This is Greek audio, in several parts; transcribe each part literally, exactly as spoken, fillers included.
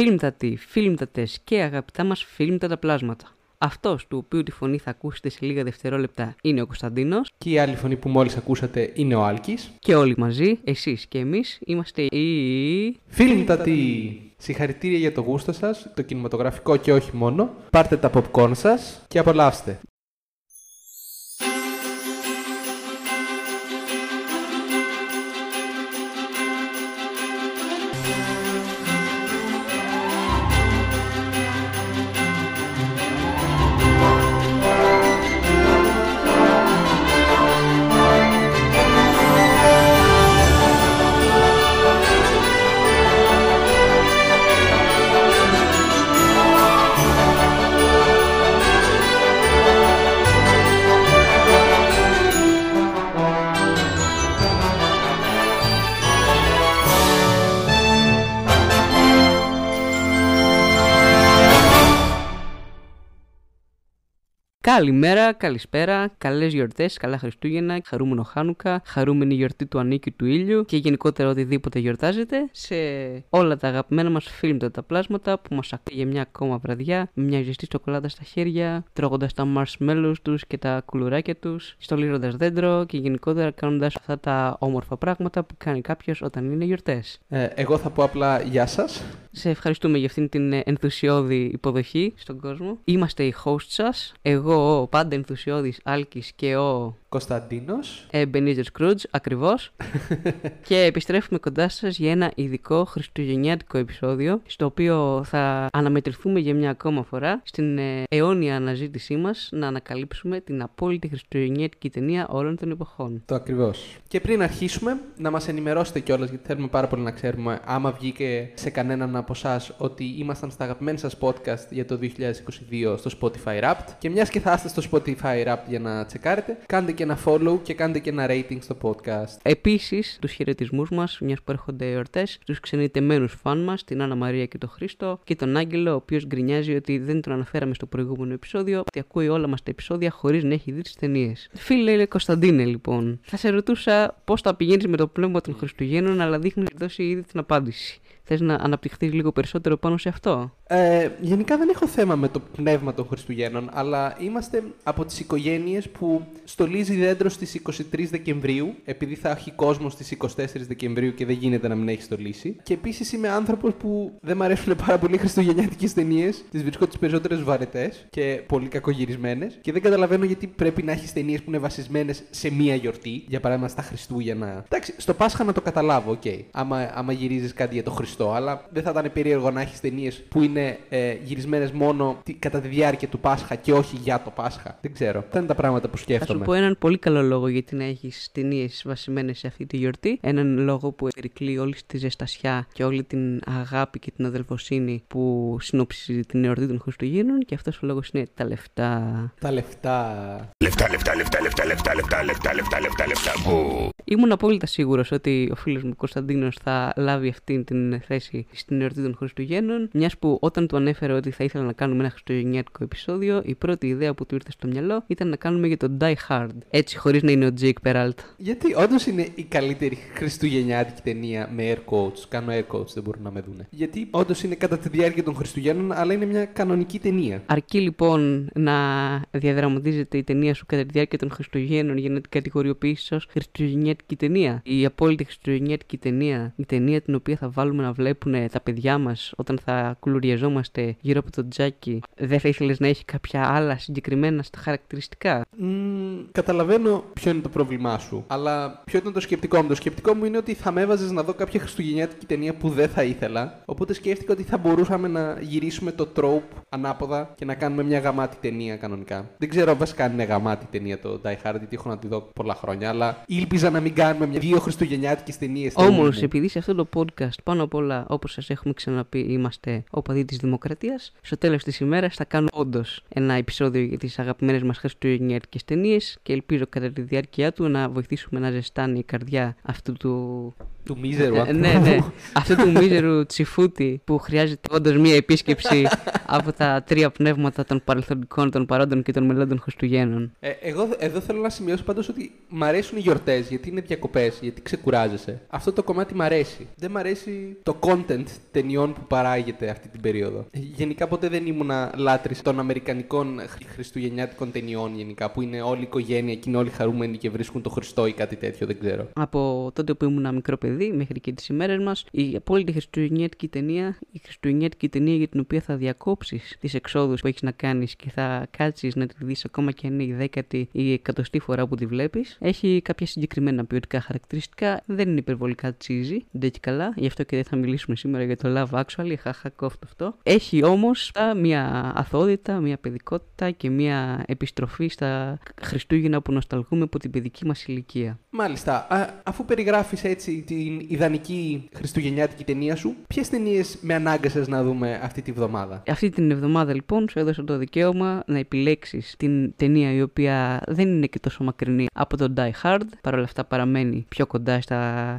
Filmtatoi, Filmtatες και αγαπητά μας Filmtata πλάσματα. Αυτός του οποίου τη φωνή θα ακούσετε σε λίγα δευτερόλεπτα είναι ο Κωνσταντίνος. Και η άλλη φωνή που μόλις ακούσατε είναι ο Άλκης. Και όλοι μαζί, εσείς και εμείς, είμαστε οι... Filmtatoi! Συγχαρητήρια για το γούστο σας, το κινηματογραφικό και όχι μόνο. Πάρτε τα popcorn σας και απολαύστε. Καλημέρα, καλησπέρα, καλές γιορτές, καλά Χριστούγεννα, χαρούμενο Χάνουκα, χαρούμενη γιορτή του Ανίκη του Ήλιου και γενικότερα οτιδήποτε γιορτάζεται σε όλα τα αγαπημένα μας Filmtata τα πλάσματα που μας ακούει για μια ακόμα βραδιά με μια ζεστή σοκολάτα στα χέρια, τρώγοντας τα marshmallows τους και τα κουλουράκια τους, στολίζοντας δέντρο και γενικότερα κάνοντας αυτά τα όμορφα πράγματα που κάνει κάποιος όταν είναι γιορτές. Ε, εγώ θα πω απλά γεια σας. Σε ευχαριστούμε για αυτήν την ενθουσιώδη υποδοχή στον κόσμο. Είμαστε οι hosts σας. Εγώ, ο πάντα ενθουσιώδης Άλκης και ο... Κωνσταντίνος. Ebenezer Scrooge, ακριβώς. Και επιστρέφουμε κοντά σας για ένα ειδικό χριστουγεννιάτικο επεισόδιο, στο οποίο θα αναμετρηθούμε για μια ακόμα φορά στην αιώνια αναζήτησή μας να ανακαλύψουμε την απόλυτη χριστουγεννιάτικη ταινία όλων των εποχών. Το ακριβώς. Και πριν αρχίσουμε, να μας ενημερώσετε κιόλας, γιατί θέλουμε πάρα πολύ να ξέρουμε άμα βγήκε σε κανέναν από εσάς ότι ήμασταν στα αγαπημένα σας podcast για το δύο χιλιάδες είκοσι δύο στο Spotify Wrapped. Και μιας και θα είστε στο Spotify Wrapped για να τσεκάρετε, κάντε και ένα follow και κάντε και ένα rating στο podcast. Επίσης, τους χαιρετισμούς μας, μιας που έρχονται εορτές, τους ξενιτεμένους φαν μας, την Άννα Μαρία και τον Χρήστο και τον Άγγελο, ο οποίος γκρινιάζει ότι δεν τον αναφέραμε στο προηγούμενο επεισόδιο, ότι ακούει όλα μας τα επεισόδια χωρίς να έχει δει τις ταινίες. Φίλε Κωνσταντίνε, λοιπόν, θα σε ρωτούσα πώς θα πηγαίνεις με το πνεύμα των Χριστουγέννων, αλλά δείχνεις να δώσει ήδη την απάντηση. Θες να αναπτυχθείς λίγο περισσότερο πάνω σε αυτό? Ε, γενικά δεν έχω θέμα με το πνεύμα των Χριστουγέννων, αλλά είμαστε από τις οικογένειες που στολίζει δέντρο στις εικοστή τρίτη Δεκεμβρίου, επειδή θα έχει κόσμο στις εικοστή τέταρτη Δεκεμβρίου και δεν γίνεται να μην έχει στολίσει. Και επίσης είμαι άνθρωπος που δεν μ' αρέσουν πάρα πολύ οι χριστουγεννιάτικες ταινίες, τις βρίσκω τις περισσότερες βαρετές και πολύ κακογυρισμένες. Και δεν καταλαβαίνω γιατί πρέπει να έχει ταινίες που είναι βασισμένες σε μία γιορτή, για παράδειγμα στα Χριστούγεννα. Εντάξει, στο Πάσχα να το καταλάβω, οκ. Okay. Άμα, άμα γυρίζει κάτι για το Χριστούγεννα. Αλλά δεν θα ήταν περίεργο να έχει ταινίε που είναι ε, γυρισμένες μόνο κατά τη διάρκεια του Πάσχα και όχι για το Πάσχα. Δεν ξέρω. Αυτά είναι τα πράγματα που σκέφτομαι. Θα σου πω έναν πολύ καλό λόγο γιατί να έχει ταινίε βασισμένες σε αυτή τη γιορτή. Έναν λόγο που ερικλεί όλη τη ζεστασιά και όλη την αγάπη και την αδελφοσύνη που συνοψίζει την εορτή των Χριστουγέννων. Και αυτό ο λόγο είναι τα λεφτά. Τα λεφτά. Λεφτά, λεφτά, λεφτά, λεφτά, λεφτά, λεφτά, λεφτά, λεφτά, λεφτά, λεφτά. Ήμουν απόλυτα σίγουρο ότι ο φίλο μου Κωνσταντίνο θα λάβει αυτή την θέση στην εορτή των Χριστουγέννων, μιας που όταν του ανέφερε ότι θα ήθελα να κάνουμε ένα χριστουγεννιάτικο επεισόδιο, η πρώτη ιδέα που του ήρθε στο μυαλό ήταν να κάνουμε για τον Die Hard. Έτσι, χωρίς να είναι ο Jake Peralta. Γιατί όντως είναι η καλύτερη χριστουγεννιάτικη ταινία με air quotes. Κάνω air quotes, δεν μπορούν να με δούνε. Γιατί όντως είναι κατά τη διάρκεια των Χριστουγέννων, αλλά είναι μια κανονική ταινία. Αρκεί λοιπόν να διαδραματίζεται η ταινία σου κατά τη διάρκεια των Χριστουγέννων για να την κατηγοριοποιήσεις ως χριστουγεννιάτικη ταινία. Η απόλυτη χριστουγεννιάτικη ταινία, η ταινία την οποία θα βάλουμε να βλέπουν τα παιδιά μας όταν θα κουλουριαζόμαστε γύρω από τον τζάκι, δεν θα ήθελες να έχει κάποια άλλα συγκεκριμένα στα χαρακτηριστικά? Mm, καταλαβαίνω ποιο είναι το πρόβλημά σου, αλλά ποιο ήταν το σκεπτικό μου? Το σκεπτικό μου είναι ότι θα με έβαζες να δω κάποια χριστουγεννιάτικη ταινία που δεν θα ήθελα, οπότε σκέφτηκα ότι θα μπορούσαμε να γυρίσουμε το trope ανάποδα και να κάνουμε μια γαμάτη ταινία κανονικά. Δεν ξέρω αν βασικά είναι γαμάτη ταινία το Die Hard, γιατί έχω να τη δω πολλά χρόνια, αλλά ήλπιζα να μην κάνουμε μια... δύο χριστουγεννιάτικες ταινίες. Όμως, επειδή σε αυτό το podcast πάνω από όλα, όπως σας έχουμε ξαναπεί, είμαστε οπαδοί της δημοκρατίας. Στο τέλος της ημέρας θα κάνουμε όντως ένα επεισόδιο για τις αγαπημένες μας χριστουγεννιάτικες ταινίες και ελπίζω κατά τη διάρκεια του να βοηθήσουμε να ζεστάνει η καρδιά αυτού του Του μίζερου αυτού. Ναι, ναι. Αυτού του μίζερου τσιφούτη που χρειάζεται όντως μία επίσκεψη από τα τρία πνεύματα των παρελθοντικών, των παρόντων και των μελλόντων Χριστουγέννων. Ε, εγώ εδώ θέλω να σημειώσω πάντως ότι μ' αρέσουν οι γιορτές, γιατί είναι διακοπές, γιατί ξεκουράζεσαι. Αυτό το κομμάτι μ' αρέσει. Δεν μ' αρέσει το content ταινιών που παράγεται αυτή την περίοδο. Γενικά ποτέ δεν ήμουνα λάτρης των αμερικανικών χριστουγεννιάτικων ταινιών, γενικά, που είναι όλη η οικογένεια και είναι όλοι χαρούμενοι και βρίσκουν το Χριστό ή κάτι τέτοιο, δεν ξέρω. Από τότε που ήμουν μικρό παιδί μέχρι και τις ημέρες μας, η απόλυτη χριστουγεννιάτικη ταινία, η χριστουγεννιάτικη ταινία για την οποία θα διακόψεις τις εξόδους που έχεις να κάνεις και θα κάτσεις να τη δεις ακόμα και αν είναι η δέκατη ή η εκατοστή φορά που τη βλέπεις, έχει κάποια συγκεκριμένα ποιοτικά χαρακτηριστικά, δεν είναι υπερβολικά τσίζι, δεν και καλά, γι' αυτό και δεν θα μιλήσουμε σήμερα για το Love Actually, χαχα, κόφτω αυτό. Έχει όμως μια αθωότητα, μια παιδικότητα και μια επιστροφή στα Χριστούγεννα που νοσταλγούμε από την παιδική μας ηλικία. Μάλιστα, α, αφού περιγράφεις έτσι την ιδανική χριστουγεννιάτικη ταινία σου, ποιες ταινίες με ανάγκασες να δούμε αυτή τη βδομάδα? Αυτή την εβδομάδα λοιπόν σου έδωσα το δικαίωμα να επιλέξεις την ταινία η οποία δεν είναι και τόσο μακρινή από το Die Hard, παρόλα αυτά παραμένει πιο κοντά στα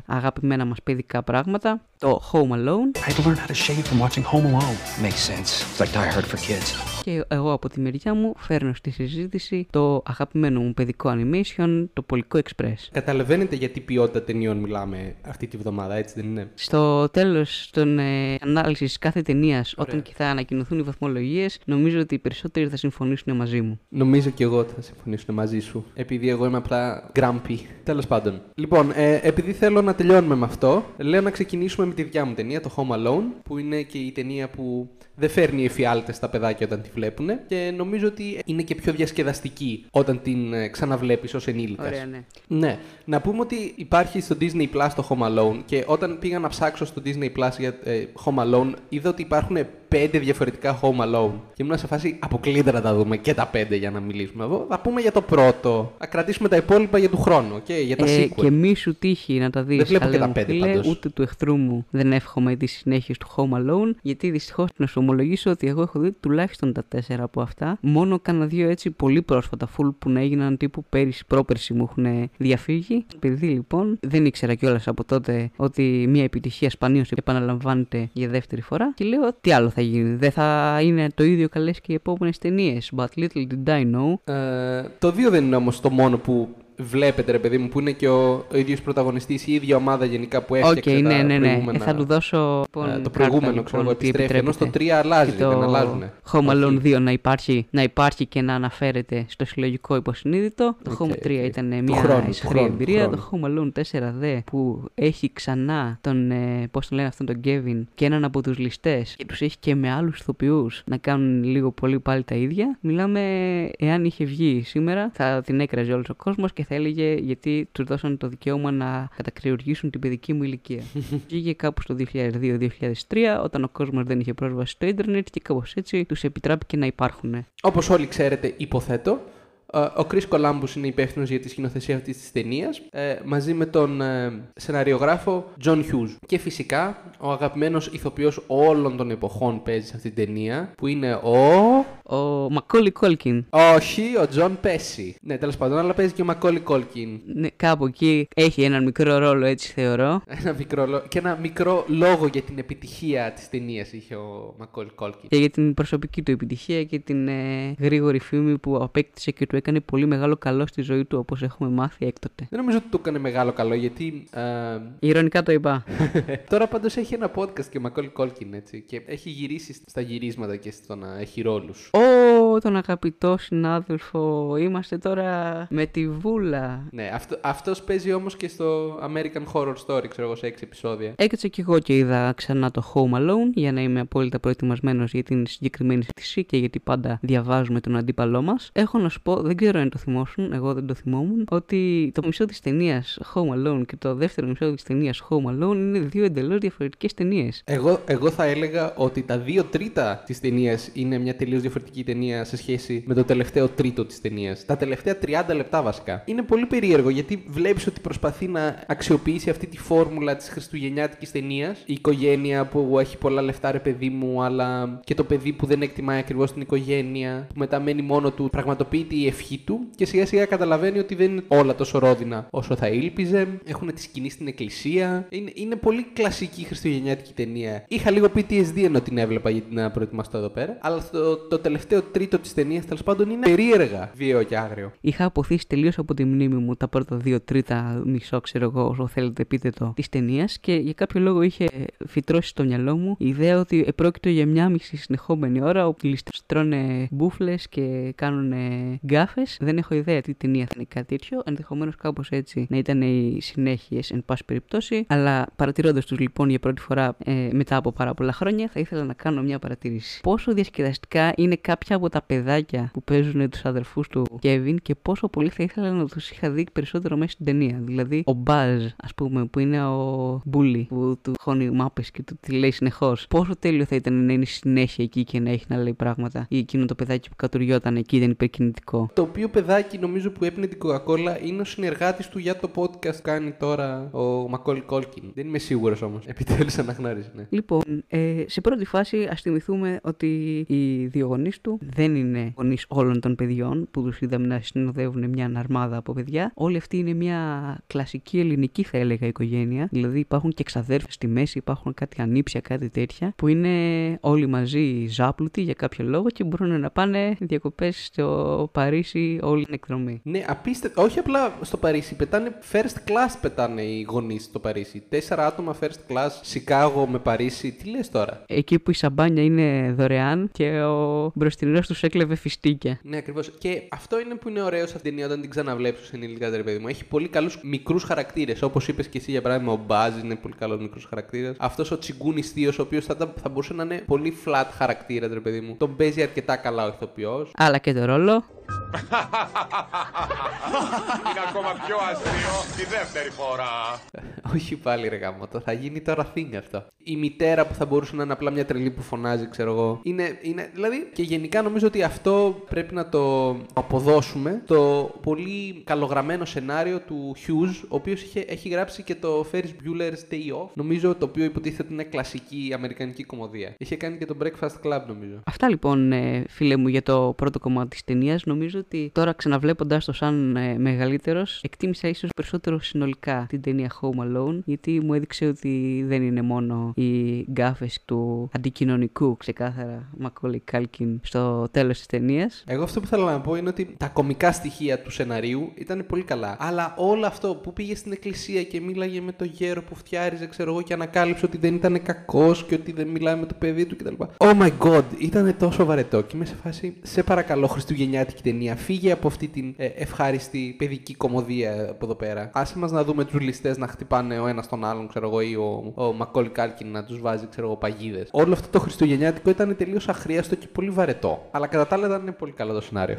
αγαπημένα μας παιδικά πράγματα, το Home Alone. I learned how to shave from watching Home Alone. Makes sense. It's like Die Hard for kids. Και εγώ από τη μεριά μου φέρνω στη συζήτηση το αγαπημένο μου παιδικό animation, το Polar Express. Καταλαβαίνετε γιατί ποιότητα ταινιών μιλάμε αυτή τη βδομάδα, έτσι δεν είναι? Στο τέλος των ε, ανάλυσης κάθε ταινίας, όταν και θα ανακοινωθούν οι βαθμολογίες, νομίζω ότι οι περισσότεροι θα συμφωνήσουν μαζί μου. Νομίζω και εγώ ότι θα συμφωνήσουν μαζί σου, επειδή εγώ είμαι απλά grumpy. Τέλος πάντων. Λοιπόν, ε, επειδή θέλω να τελειώνουμε με αυτό, λέω να ξεκινήσουμε με τη δικιά μου ταινία, το Home Alone, που είναι και η ταινία που δεν φέρνει εφιάλτες στα παιδάκια όταν τη βλέπουν και νομίζω ότι είναι και πιο διασκεδαστική όταν την ξαναβλέπεις ως ενήλικας. Ωραία, ναι. Ναι. Να πούμε ότι υπάρχει στο Disney Plus το Home Alone και όταν πήγα να ψάξω στο Disney Plus για ε, Home Alone, είδα ότι υπάρχουν πέντε διαφορετικά Home Alone. Και ήμουν σε φάση, αποκλείται να τα δούμε και τα πέντε για να μιλήσουμε εδώ. Θα πούμε για το πρώτο. Θα κρατήσουμε τα υπόλοιπα για του χρόνου και για τα ε, sequel. Και μη σου τύχει να τα δεις. Δεν βλέπω και τα πέντε πάντως. Ούτε του εχθρού μου δεν εύχομαι τις συνέχειες του Home Alone, γιατί δυστυχώς να σου ομολογήσω ότι εγώ έχω δει τουλάχιστον τα τέσσερα από αυτά. Μόνο κάνα δύο έτσι πολύ πρόσφατα, full που να έγιναν τύπου πέρυσι, πρόπερσι μου έχουν διαφύγει. Επειδή λοιπόν δεν ήξερα κιόλας από τότε ότι μια επιτυχία σπανίως επαναλαμβάνεται για δεύτερη φορά και λέω τι άλλο θα γίνει. Δεν θα είναι το ίδιο καλές και οι επόμενες ταινίες. But little did I know. Ε, το δύο δεν είναι όμως το μόνο που βλέπετε, ρε παιδί μου, που είναι και ο, ο ίδιος πρωταγωνιστής, η ίδια ομάδα γενικά που έφτιαξε okay, τα ναι, ναι, ναι. προηγούμενα. Ε, θα του δώσω λοιπόν, ε, το προηγούμενο, ξέρω εγώ, λοιπόν, επιστρέφει. Ενώ στο τρία αλλάζει, το δεν αλλάζουν. Home Alone δύο να υπάρχει, να υπάρχει και να αναφέρεται στο συλλογικό υποσυνείδητο. Το okay, Home τρία okay. ήταν μια χρόνου, ισχυρή χρόνου, εμπειρία. Χρόνου. Το Home Alone τέσσερα δε που έχει ξανά τον, ε, πώς τον λένε αυτόν τον Kevin και έναν από τους ληστές και τους έχει και με άλλους ηθοποιούς να κάνουν λίγο πολύ πάλι τα ίδια. Μιλάμε, εάν είχε βγει σήμερα, θα την έκραζε όλος ο κόσμος και θα έλεγε γιατί τους δώσαν το δικαίωμα να κατακριουργήσουν την παιδική μου ηλικία. Βγήκε κάπου στο δύο χιλιάδες δύο με δύο χιλιάδες τρία, όταν ο κόσμος δεν είχε πρόσβαση στο ίντερνετ και κάπως έτσι τους επιτράπηκε να υπάρχουν. Όπως όλοι ξέρετε, υποθέτω, ο Chris Columbus είναι υπεύθυνος για τη σκηνοθεσία αυτής της ταινίας, μαζί με τον σεναριογράφο John Hughes. Και φυσικά ο αγαπημένος ηθοποιός όλων των εποχών παίζει σε αυτή την ταινία, που είναι ο... ο Macaulay Culkin. Όχι, ο Joe Pesci. Ναι, τέλος πάντων, αλλά παίζει και ο Macaulay Culkin. Ναι, κάπου εκεί έχει έναν μικρό ρόλο, έτσι θεωρώ. Ένα μικρό λο... Και ένα μικρό λόγο για την επιτυχία της ταινίας είχε ο Macaulay Culkin. Και για την προσωπική του επιτυχία και την ε, γρήγορη φήμη που απέκτησε και του έκανε πολύ μεγάλο καλό στη ζωή του, όπως έχουμε μάθει έκτοτε. Δεν νομίζω ότι του έκανε μεγάλο καλό, γιατί. Ε... Ηρωνικά το είπα. Τώρα πάντως έχει ένα podcast και ο Macaulay Culkin, έτσι. Και έχει γυρίσει στα γυρίσματα και στο να έχει ρόλους. Ω, τον αγαπητό συνάδελφο. Είμαστε τώρα με τη βούλα. Ναι, αυτό, αυτός παίζει όμως και στο American Horror Story, ξέρω εγώ, σε έξι επεισόδια. Έκατσα κι εγώ και είδα ξανά το Home Alone για να είμαι απόλυτα προετοιμασμένος για την συγκεκριμένη συζήτηση και γιατί πάντα διαβάζουμε τον αντίπαλό μας. Έχω να σου πω, δεν ξέρω αν το θυμόσουν, εγώ δεν το θυμόμουν, ότι το μισό της ταινίας Home Alone και το δεύτερο μισό της ταινίας Home Alone είναι δύο εντελώς διαφορετικές ταινίες. Εγώ, εγώ θα έλεγα ότι τα δύο τρίτα της ταινίας είναι μια τελείως διαφορετική ταινία ταινία σε σχέση με το τελευταίο τρίτο της ταινίας. Τα τελευταία τριάντα λεπτά βασικά. Είναι πολύ περίεργο γιατί βλέπεις ότι προσπαθεί να αξιοποιήσει αυτή τη φόρμουλα της χριστουγεννιάτικης ταινίας. Η οικογένεια που έχει πολλά λεφτά, ρε παιδί μου, αλλά και το παιδί που δεν εκτιμάει ακριβώς την οικογένεια, που μετά μένει μόνο του, πραγματοποιείται η ευχή του και σιγά σιγά καταλαβαίνει ότι δεν είναι όλα τόσο ρόδινα όσο θα ήλπιζε. Έχουν τη σκηνή στην εκκλησία. Είναι, είναι πολύ κλασική χριστουγεννιάτικη ταινία. Είχα λίγο πι τι ες ντι ενώ την έβλεπα γιατί να προετοιμαστώ εδώ πέρα, αλλά το, το τελευταίο τρίτο της ταινίας τέλος πάντων είναι περίεργα βίαιο και άγριο. Είχα αποθήσει τελείως από τη μνήμη μου τα πρώτα δύο τρίτα, μισό ξέρω εγώ, όσο θέλετε πείτε το, της ταινίας και για κάποιο λόγο είχε φυτρώσει στο μυαλό μου η ιδέα ότι επρόκειτο για μια μισή συνεχόμενη ώρα όπου οι ληστές τρώνε μπούφλες και κάνουν γκάφες. Δεν έχω ιδέα τι ταινία θα είναι κάτι τέτοιο, ενδεχομένως κάπως έτσι να ήταν οι συνέχειες εν πάση περιπτώσει, αλλά παρατηρώντας τους λοιπόν για πρώτη φορά ε, μετά από πάρα πολλά χρόνια, θα ήθελα να κάνω μια παρατήρηση. Πόσο διασκεδαστικά είναι κάποια από τα παιδάκια που παίζουν τους αδερφούς του Κέβιν και πόσο πολύ θα ήθελα να τους είχα δει περισσότερο μέσα στην ταινία. Δηλαδή, ο Μπάζ, ας πούμε, που είναι ο Μπούλι, που του χώνει μάπες και του τη λέει συνεχώς. Πόσο τέλειο θα ήταν να είναι συνέχεια εκεί και να έχει να λέει πράγματα. Ή εκείνο το παιδάκι που κατουριόταν εκεί, ήταν υπερκινητικό. Το οποίο παιδάκι, νομίζω, που έπινε την Coca-Cola είναι ο συνεργάτης του για το podcast που κάνει τώρα ο Macaulay Culkin. Δεν είμαι σίγουρος όμως. Επιτέλους αναγνώρισε, ναι. Λοιπόν, ε, σε πρώτη φάση, ας θυμηθούμε ότι οι δύο γονείς του δεν είναι γονείς όλων των παιδιών που τους είδαμε να συνοδεύουν μια αναρμάδα από παιδιά. Όλη αυτή είναι μια κλασική ελληνική, θα έλεγα, οικογένεια. Δηλαδή, υπάρχουν και εξαδέρφες στη μέση, υπάρχουν κάτι ανήψια, κάτι τέτοια, που είναι όλοι μαζί ζάπλουτοι για κάποιο λόγο και μπορούν να πάνε διακοπές στο Παρίσι όλη την εκδρομή. Ναι, απίστευτο. Όχι απλά στο Παρίσι. Πετάνε first class, πετάνε οι γονείς στο Παρίσι. Τέσσερα άτομα first class, Σικάγο με Παρίσι. Τι λες τώρα. Εκεί που η σαμπάνια είναι δωρεάν και ο μπροστινός τους έκλεβε φιστίκια. Ναι, ακριβώς. Και αυτό είναι που είναι ωραίο σαν ταινία όταν την ξαναβλέψω ενήλικα, ρε παιδί μου. Έχει πολύ καλούς μικρούς χαρακτήρες. Όπως είπες και εσύ για παράδειγμα, ο Μπάζ είναι πολύ καλός μικρός χαρακτήρας. Αυτός ο τσιγκούνης θείος, ο οποίος θα, θα μπορούσε να είναι πολύ flat χαρακτήρα, ρε παιδί μου. Τον παίζει αρκετά καλά ο ηθοποιός. Αλλά και το ρόλο. Είναι ακόμα πιο αστείο τη δεύτερη φορά. Όχι πάλι, ρε γάμο, το θα γίνει τώρα thing αυτό. Η μητέρα που θα μπορούσε να είναι απλά μια τρελή που φωνάζει, ξέρω εγώ. Είναι, είναι, δηλαδή, και γενικά νομίζω ότι αυτό πρέπει να το αποδώσουμε. Το πολύ καλογραμμένο σενάριο του Hughes, ο οποίος είχε, έχει γράψει και το Ferris Bueller's Day Off, νομίζω, το οποίο υποτίθεται ότι είναι κλασική αμερικανική κομμωδία. Είχε κάνει και το Breakfast Club, νομίζω. Αυτά λοιπόν, φίλε μου, για το πρώτο κομμάτι της ταινίας. Νομίζω ότι τώρα ξαναβλέποντας το σαν ε, μεγαλύτερος, εκτίμησα ίσως περισσότερο συνολικά την ταινία Home Alone, γιατί μου έδειξε ότι δεν είναι μόνο οι γκάφες του αντικοινωνικού ξεκάθαρα Macaulay Culkin στο τέλος της ταινίας. Εγώ αυτό που θέλω να πω είναι ότι τα κωμικά στοιχεία του σεναρίου ήταν πολύ καλά, αλλά όλο αυτό που πήγε στην εκκλησία και μίλαγε με το γέρο που φτιάριζε, ξέρω εγώ, και ανακάλυψε ότι δεν ήταν κακός και ότι δεν μιλάει με το παιδί του κτλ. Oh my god, ήταν τόσο βαρετό και είμαι σε φάση, σε παρακαλώ, χριστουγεννιάτικη ταινία. Φύγε από αυτή την ε, ευχάριστη παιδική κομμωδία από εδώ πέρα. Άσε μας να δούμε τους ληστές να χτυπάνε ο ένας τον άλλον, ξέρω εγώ, ή ο, ο Macaulay Culkin να τους βάζει, ξέρω εγώ, παγίδες. Όλο αυτό το χριστουγεννιάτικο ήταν τελείως αχρίαστο και πολύ βαρετό. Αλλά κατά τα άλλα ήταν πολύ καλό το σενάριο.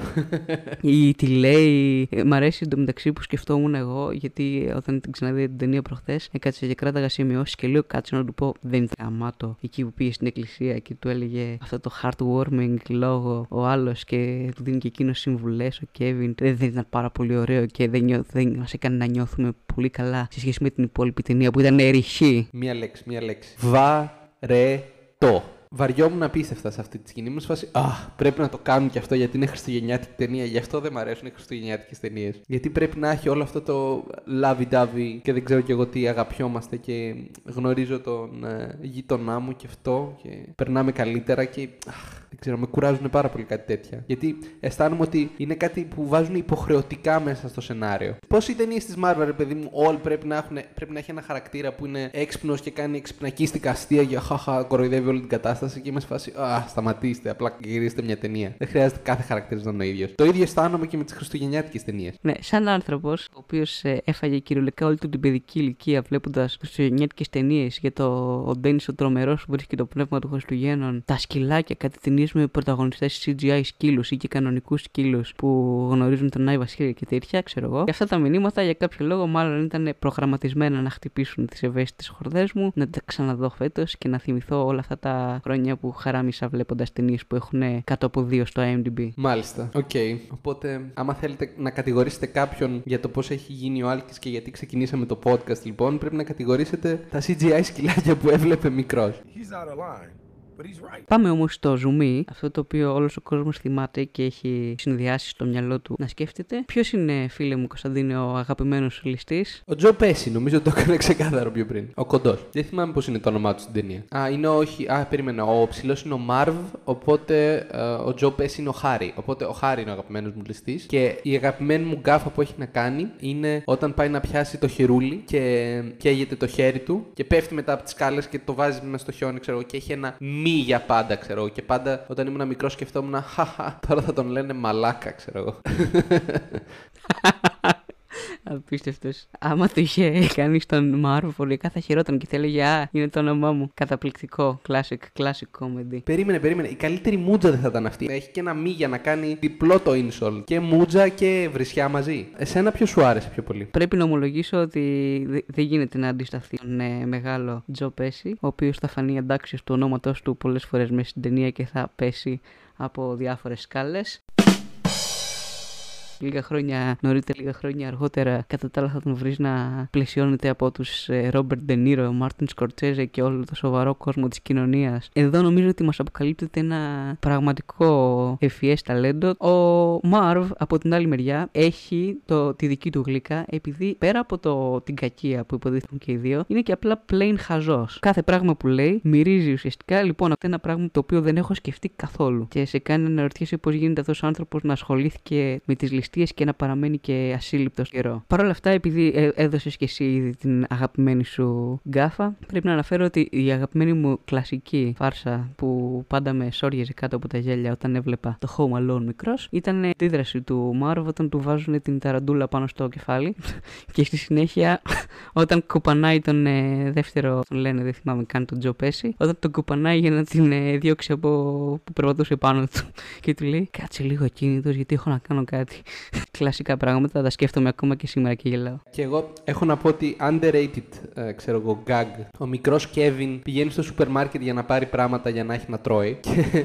Η τι λέει, μ' αρέσει εντωμεταξύ που σκεφτόμουν εγώ, γιατί όταν την ξαναδεί την ταινία προχθές, έκατσε και κράταγα σημειώσεις και λέω κάτσε να του πω δεν ήταν αμάτο εκεί που πήγε στην εκκλησία και του έλεγε αυτό το heartwarming λόγο ο άλλος και του δίνει και εκείνο συμβουλές, ο Κέβιν. Δεν ήταν πάρα πολύ ωραίο και δεν, νιώ, δεν μας έκανε να νιώθουμε πολύ καλά σε σχέση με την υπόλοιπη ταινία που ήταν ερηχή. Μία λέξη, μία λέξη. Βαρετό. Βαριόμουν απίστευτα σε αυτή τη σκηνή. Μου σφάσει, αχ, πρέπει να το κάνουν και αυτό γιατί είναι χριστουγεννιάτικη ταινία. Γι' αυτό δεν μου αρέσουν οι χριστουγεννιάτικες ταινίες. Γιατί πρέπει να έχει όλο αυτό το λάβι-ντάβι και δεν ξέρω κι εγώ τι, αγαπιόμαστε και γνωρίζω τον ε, γείτονά μου και αυτό και περνάμε καλύτερα και. Αχ, δεν ξέρω, με κουράζουν πάρα πολύ κάτι τέτοια. Γιατί αισθάνομαι ότι είναι κάτι που βάζουν υποχρεωτικά μέσα στο σενάριο. Πώς οι ταινίες της Marvel, ρε παιδί μου, όλοι πρέπει να, έχουν, πρέπει να έχει ένα χαρακτήρα που είναι έξυπνος και κάνει εξυπνακίστικα αστεία για χαχα, κοροϊδεύει όλη την κατάσταση. Και είμαι σε φάση, α, σταματήστε, απλά γυρίστε μια ταινία. Δεν χρειάζεται κάθε χαρακτήρα να είναι ο ίδιος. Το ίδιο αισθάνομαι και με τις χριστουγεννιάτικες ταινίες. Ναι, σαν άνθρωπος, ο οποίος ε, έφαγε κυριολεκτικά όλη του την παιδική ηλικία βλέποντας χριστουγεννιάτικες ταινίες για το ο Ντένις ο τρομερός που βρίσκει το πνεύμα του Χριστουγέννων, τα σκυλάκια, κάτι σκηνής με πρωταγωνιστές σι τζι άι σκύλους ή και κανονικούς σκύλους που γνωρίζουν τον Άι Βασίλειο και τέτοια, ξέρω εγώ. Και αυτά τα μηνύματα για κάποιο λόγο μάλλον ήταν προγραμματισμένα να χτυπήσουν τις ευαίσθητες χορδές μου, να τα ξαναδώ φέτος και να θυμηθώ όλα αυτά τα χρόνια που χαράμισα βλέποντας ταινίες που έχουν κάτω από δύο στο άι εμ ντι μπι. Μάλιστα. Οκ. Okay. Οπότε, άμα θέλετε να κατηγορήσετε κάποιον για το πώς έχει γίνει ο Άλκης και γιατί ξεκινήσαμε το podcast, λοιπόν, πρέπει να κατηγορήσετε τα σι τζι άι σκυλάκια που έβλεπε μικρός. Right. Πάμε όμως στο ζουμί, αυτό το οποίο όλος ο κόσμος θυμάται και έχει συνδυάσει στο μυαλό του να σκέφτεται. Ποιος είναι, φίλε μου Κωνσταντίνε, ο αγαπημένος ληστής? Ο Τζο Πέσι, νομίζω το έκανε ξεκάθαρο πιο πριν. Ο κοντός. Δεν θυμάμαι πώς είναι το όνομά του στην ταινία. Α, είναι όχι. Α, περίμενα. Ο ψηλός είναι ο Μάρβ, οπότε ε, ο Τζο Πέσι είναι ο Χάρι. Οπότε ο Χάρι είναι ο αγαπημένος μου ληστής. Και η αγαπημένη μου γκάφα που έχει να κάνει είναι όταν πάει να πιάσει το χερούλι και καίγεται το χέρι του και πέφτει μετά από τις σκάλες και το βάζει μέσα στο χιόνι, ξέρω, και έχει ένα για πάντα, ξέρω. Και πάντα όταν ήμουν μικρό σκεφτόμουν, χαχα, τώρα θα τον λένε μαλάκα, ξέρω εγώ. Απίστευτος. Άμα του είχε κάνει τον Μάρβο, πολυκά θα χαιρόταν και θα έλεγε, α, είναι το όνομά μου. Καταπληκτικό. Classic, classic comedy. Περίμενε, περίμενε. Η καλύτερη μούτζα δεν θα ήταν αυτή? Έχει και ένα μη για να κάνει διπλό το insult. Και μούτζα και βρισιά μαζί. Εσένα ποιο σου άρεσε πιο πολύ? Πρέπει να ομολογήσω ότι δεν δε γίνεται να αντισταθεί τον ε, μεγάλο Τζο Πέσι, ο οποίος θα φανεί εντάξιος του ονόματός του πολλές φορές μέσα στην ταινία και θα πέσει από διάφορες σκάλες. Λίγα χρόνια νωρίτερα, λίγα χρόνια αργότερα, κατά τα άλλα θα τον βρεις να πλαισιώνεται από τους Robert De Niro, Martin Scorsese και όλο το σοβαρό κόσμο της κοινωνίας. Εδώ νομίζω ότι μας αποκαλύπτεται ένα πραγματικό ευφυές ταλέντο. Ο Marv από την άλλη μεριά έχει το, τη δική του γλύκα, επειδή πέρα από το, την κακία που υποδείχνουν και οι δύο, είναι και απλά plain χαζός. Κάθε πράγμα που λέει μυρίζει ουσιαστικά, λοιπόν, αυτό είναι ένα πράγμα το οποίο δεν έχω σκεφτεί καθόλου. Και σε κάνει να αναρωτιέσαι πώς γίνεται αυτός ο άνθρωπος να ασχολήθηκε με τις ληστείες και να παραμένει και ασύλληπτος καιρό. Παρ' όλα αυτά, επειδή έδωσες και εσύ ήδη την αγαπημένη σου γκάφα, πρέπει να αναφέρω ότι η αγαπημένη μου κλασική φάρσα που πάντα με σόριαζε κάτω από τα γέλια όταν έβλεπα το Home Alone μικρός ήταν η αντίδραση του Μάρβ όταν του βάζουν την ταραντούλα πάνω στο κεφάλι και στη συνέχεια όταν κοπανάει τον ε, δεύτερο, τον λένε, δεν θυμάμαι καν, τον Τζο Πέσι, όταν τον κοπανάει για να την ε, διώξει από που περπατούσε πάνω του και του λέει, κάτσε λίγο ακίνητος γιατί έχω να κάνω κάτι. Κλασικά πράγματα, τα σκέφτομαι ακόμα και σήμερα και γελάω. Και εγώ έχω να πω ότι underrated, ε, ξέρω εγώ, gag. Ο μικρός Kevin πηγαίνει στο σούπερ μάρκετ για να πάρει πράγματα για να έχει να τρώει. Και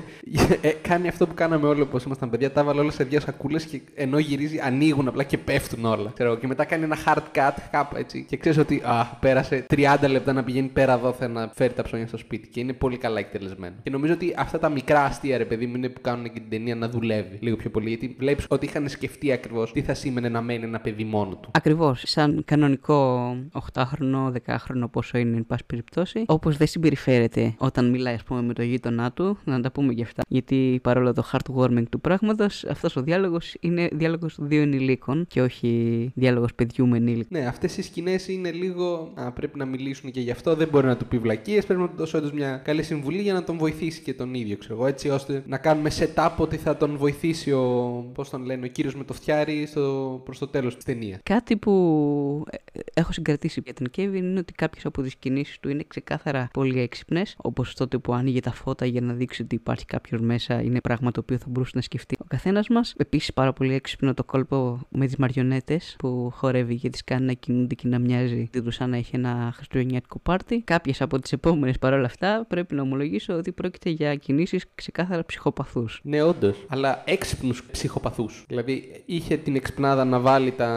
ε, κάνει αυτό που κάναμε όλοι όπως ήμασταν παιδιά. Τα βάλε όλα σε δύο σακούλες και ενώ γυρίζει, ανοίγουν απλά και πέφτουν όλα. Ξέρω, και μετά κάνει ένα hard cut κάπου έτσι. Και ξέρεις ότι α, πέρασε τριάντα λεπτά να πηγαίνει πέρα εδώ, θα να φέρει τα ψώνια στο σπίτι. Και είναι πολύ καλά εκτελεσμένο. Και νομίζω ότι αυτά τα μικρά αστεία, ρε παιδί μου, είναι που κάνουν και την ταινία να δουλεύει λίγο πιο πολύ. Γιατί βλέπει ότι είχαν σκεφτεί ακριβώς τι θα σήμαινε να μένει ένα παιδί μόνο του. Ακριβώς. Σαν κανονικό οχτάχρονο, δεκάχρονο, πόσο είναι, εν πάση περιπτώσει, όπως δεν συμπεριφέρεται όταν μιλάει, ας πούμε, με το γείτονά του, να τα πούμε και αυτά. Γιατί παρόλο το heartwarming του πράγματος, αυτός ο διάλογος είναι διάλογος δύο ενηλίκων και όχι διάλογος παιδιού με ενήλικο. Ναι, αυτές οι σκηνές είναι λίγο. Α, πρέπει να μιλήσουν και γι' αυτό, δεν μπορεί να του πει βλακίες. Πρέπει να του δώσει όντως μια καλή συμβουλή για να τον βοηθήσει και τον ίδιο, ξέρω, έτσι ώστε να κάνουμε setup ότι θα τον βοηθήσει ο, πώς τον λένε, ο κύριος με το φτιάρι στο... προς το τέλος της ταινίας. Κάτι που έχω συγκρατήσει για τον Κέβιν είναι ότι κάποιες από τις κινήσεις του είναι ξεκάθαρα πολύ έξυπνες, όπως τότε που άνοιγε τα φώτα για να δείξει ότι υπάρχει κάποιος μέσα, είναι πράγμα το οποίο θα μπορούσε να σκεφτεί ο καθένας μας. Επίσης, πάρα πολύ έξυπνο το κόλπο με τις μαριονέτες που χορεύει και τις κάνει να κινούνται και να μοιάζει του σαν να έχει ένα χριστουγεννιάτικο πάρτι. Κάποιες από τις επόμενες παρόλα αυτά πρέπει να ομολογήσω ότι πρόκειται για κινήσεις ξεκάθαρα ψυχοπαθούς. Ναι, όντως, αλλά έξυπνους ψυχοπαθούς. Δηλαδή, είχε την εξυπνάδα να βάλει τα,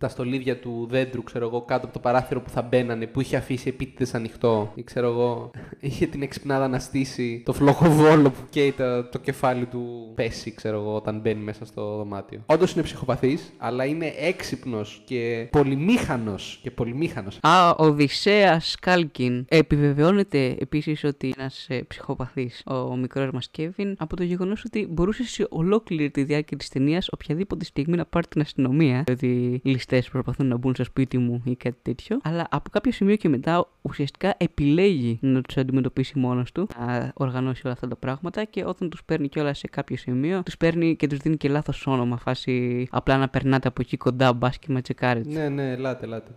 τα στολίδια του δέντρου, ξέρω εγώ, κάτω από το παράθυρο που θα μπαίνανε, που είχε αφήσει επίτηδες ανοιχτό. Ή ξέρω εγώ, είχε την εξυπνάδα να στήσει το φλογοβόλο που καίει το, το κεφάλι του Πέσι, ξέρω εγώ, όταν μπαίνει μέσα στο δωμάτιο. Όντως είναι ψυχοπαθής, αλλά είναι έξυπνος και πολυμήχανος. Και πολυμήχανος. Α, ο Οδυσσέας Κάλκιν. Επιβεβαιώνεται επίσης ότι ένας ε, ψυχοπαθής, ο μικρός μας Κέβιν, από το γεγονός ότι μπορούσε σε ολόκληρη τη διάρκεια της ταινίας οποιαδήποτε στιγμή να πάρω την αστυνομία, διότι οι ληστές προσπαθούν να μπουν στο σπίτι μου ή κάτι τέτοιο. Αλλά από κάποιο σημείο και μετά ουσιαστικά επιλέγει να τους αντιμετωπίσει μόνος του, να οργανώσει όλα αυτά τα πράγματα, και όταν τους παίρνει κιόλας σε κάποιο σημείο, τους παίρνει και τους δίνει και λάθος όνομα. Φάση απλά να περνάτε από εκεί κοντά, μπα και με τσεκάρετε. Ναι, ναι, ελάτε, ελάτε.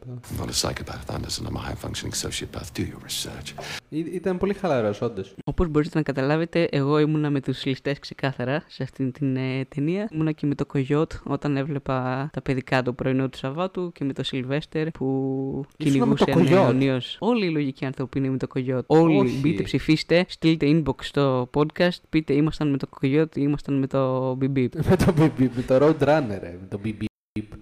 Ή, ήταν πολύ χαλαρός, όντως. Όπως μπορείτε να καταλάβετε, εγώ ήμουνα με τους ληστές ξεκάθαρα σε αυτήν την ε, ταινία. Ήμουνα και με το Κογιότ όταν έβλεπα τα παιδικά το πρωινό του Σαββάτου, και με το Σιλβέστερ που κυνηγούσε ανελαιωνίως. Όλοι οι λογικοί άνθρωποι είναι με το Κογιότ. Όλοι. Όχι. Μπείτε, ψηφίστε, στείλτε inbox στο podcast, πείτε ήμασταν με το Κογιότ ή ήμασταν με το μπι μπι. Με το μπι μπι, με το Road Runner, με το μπι μπι.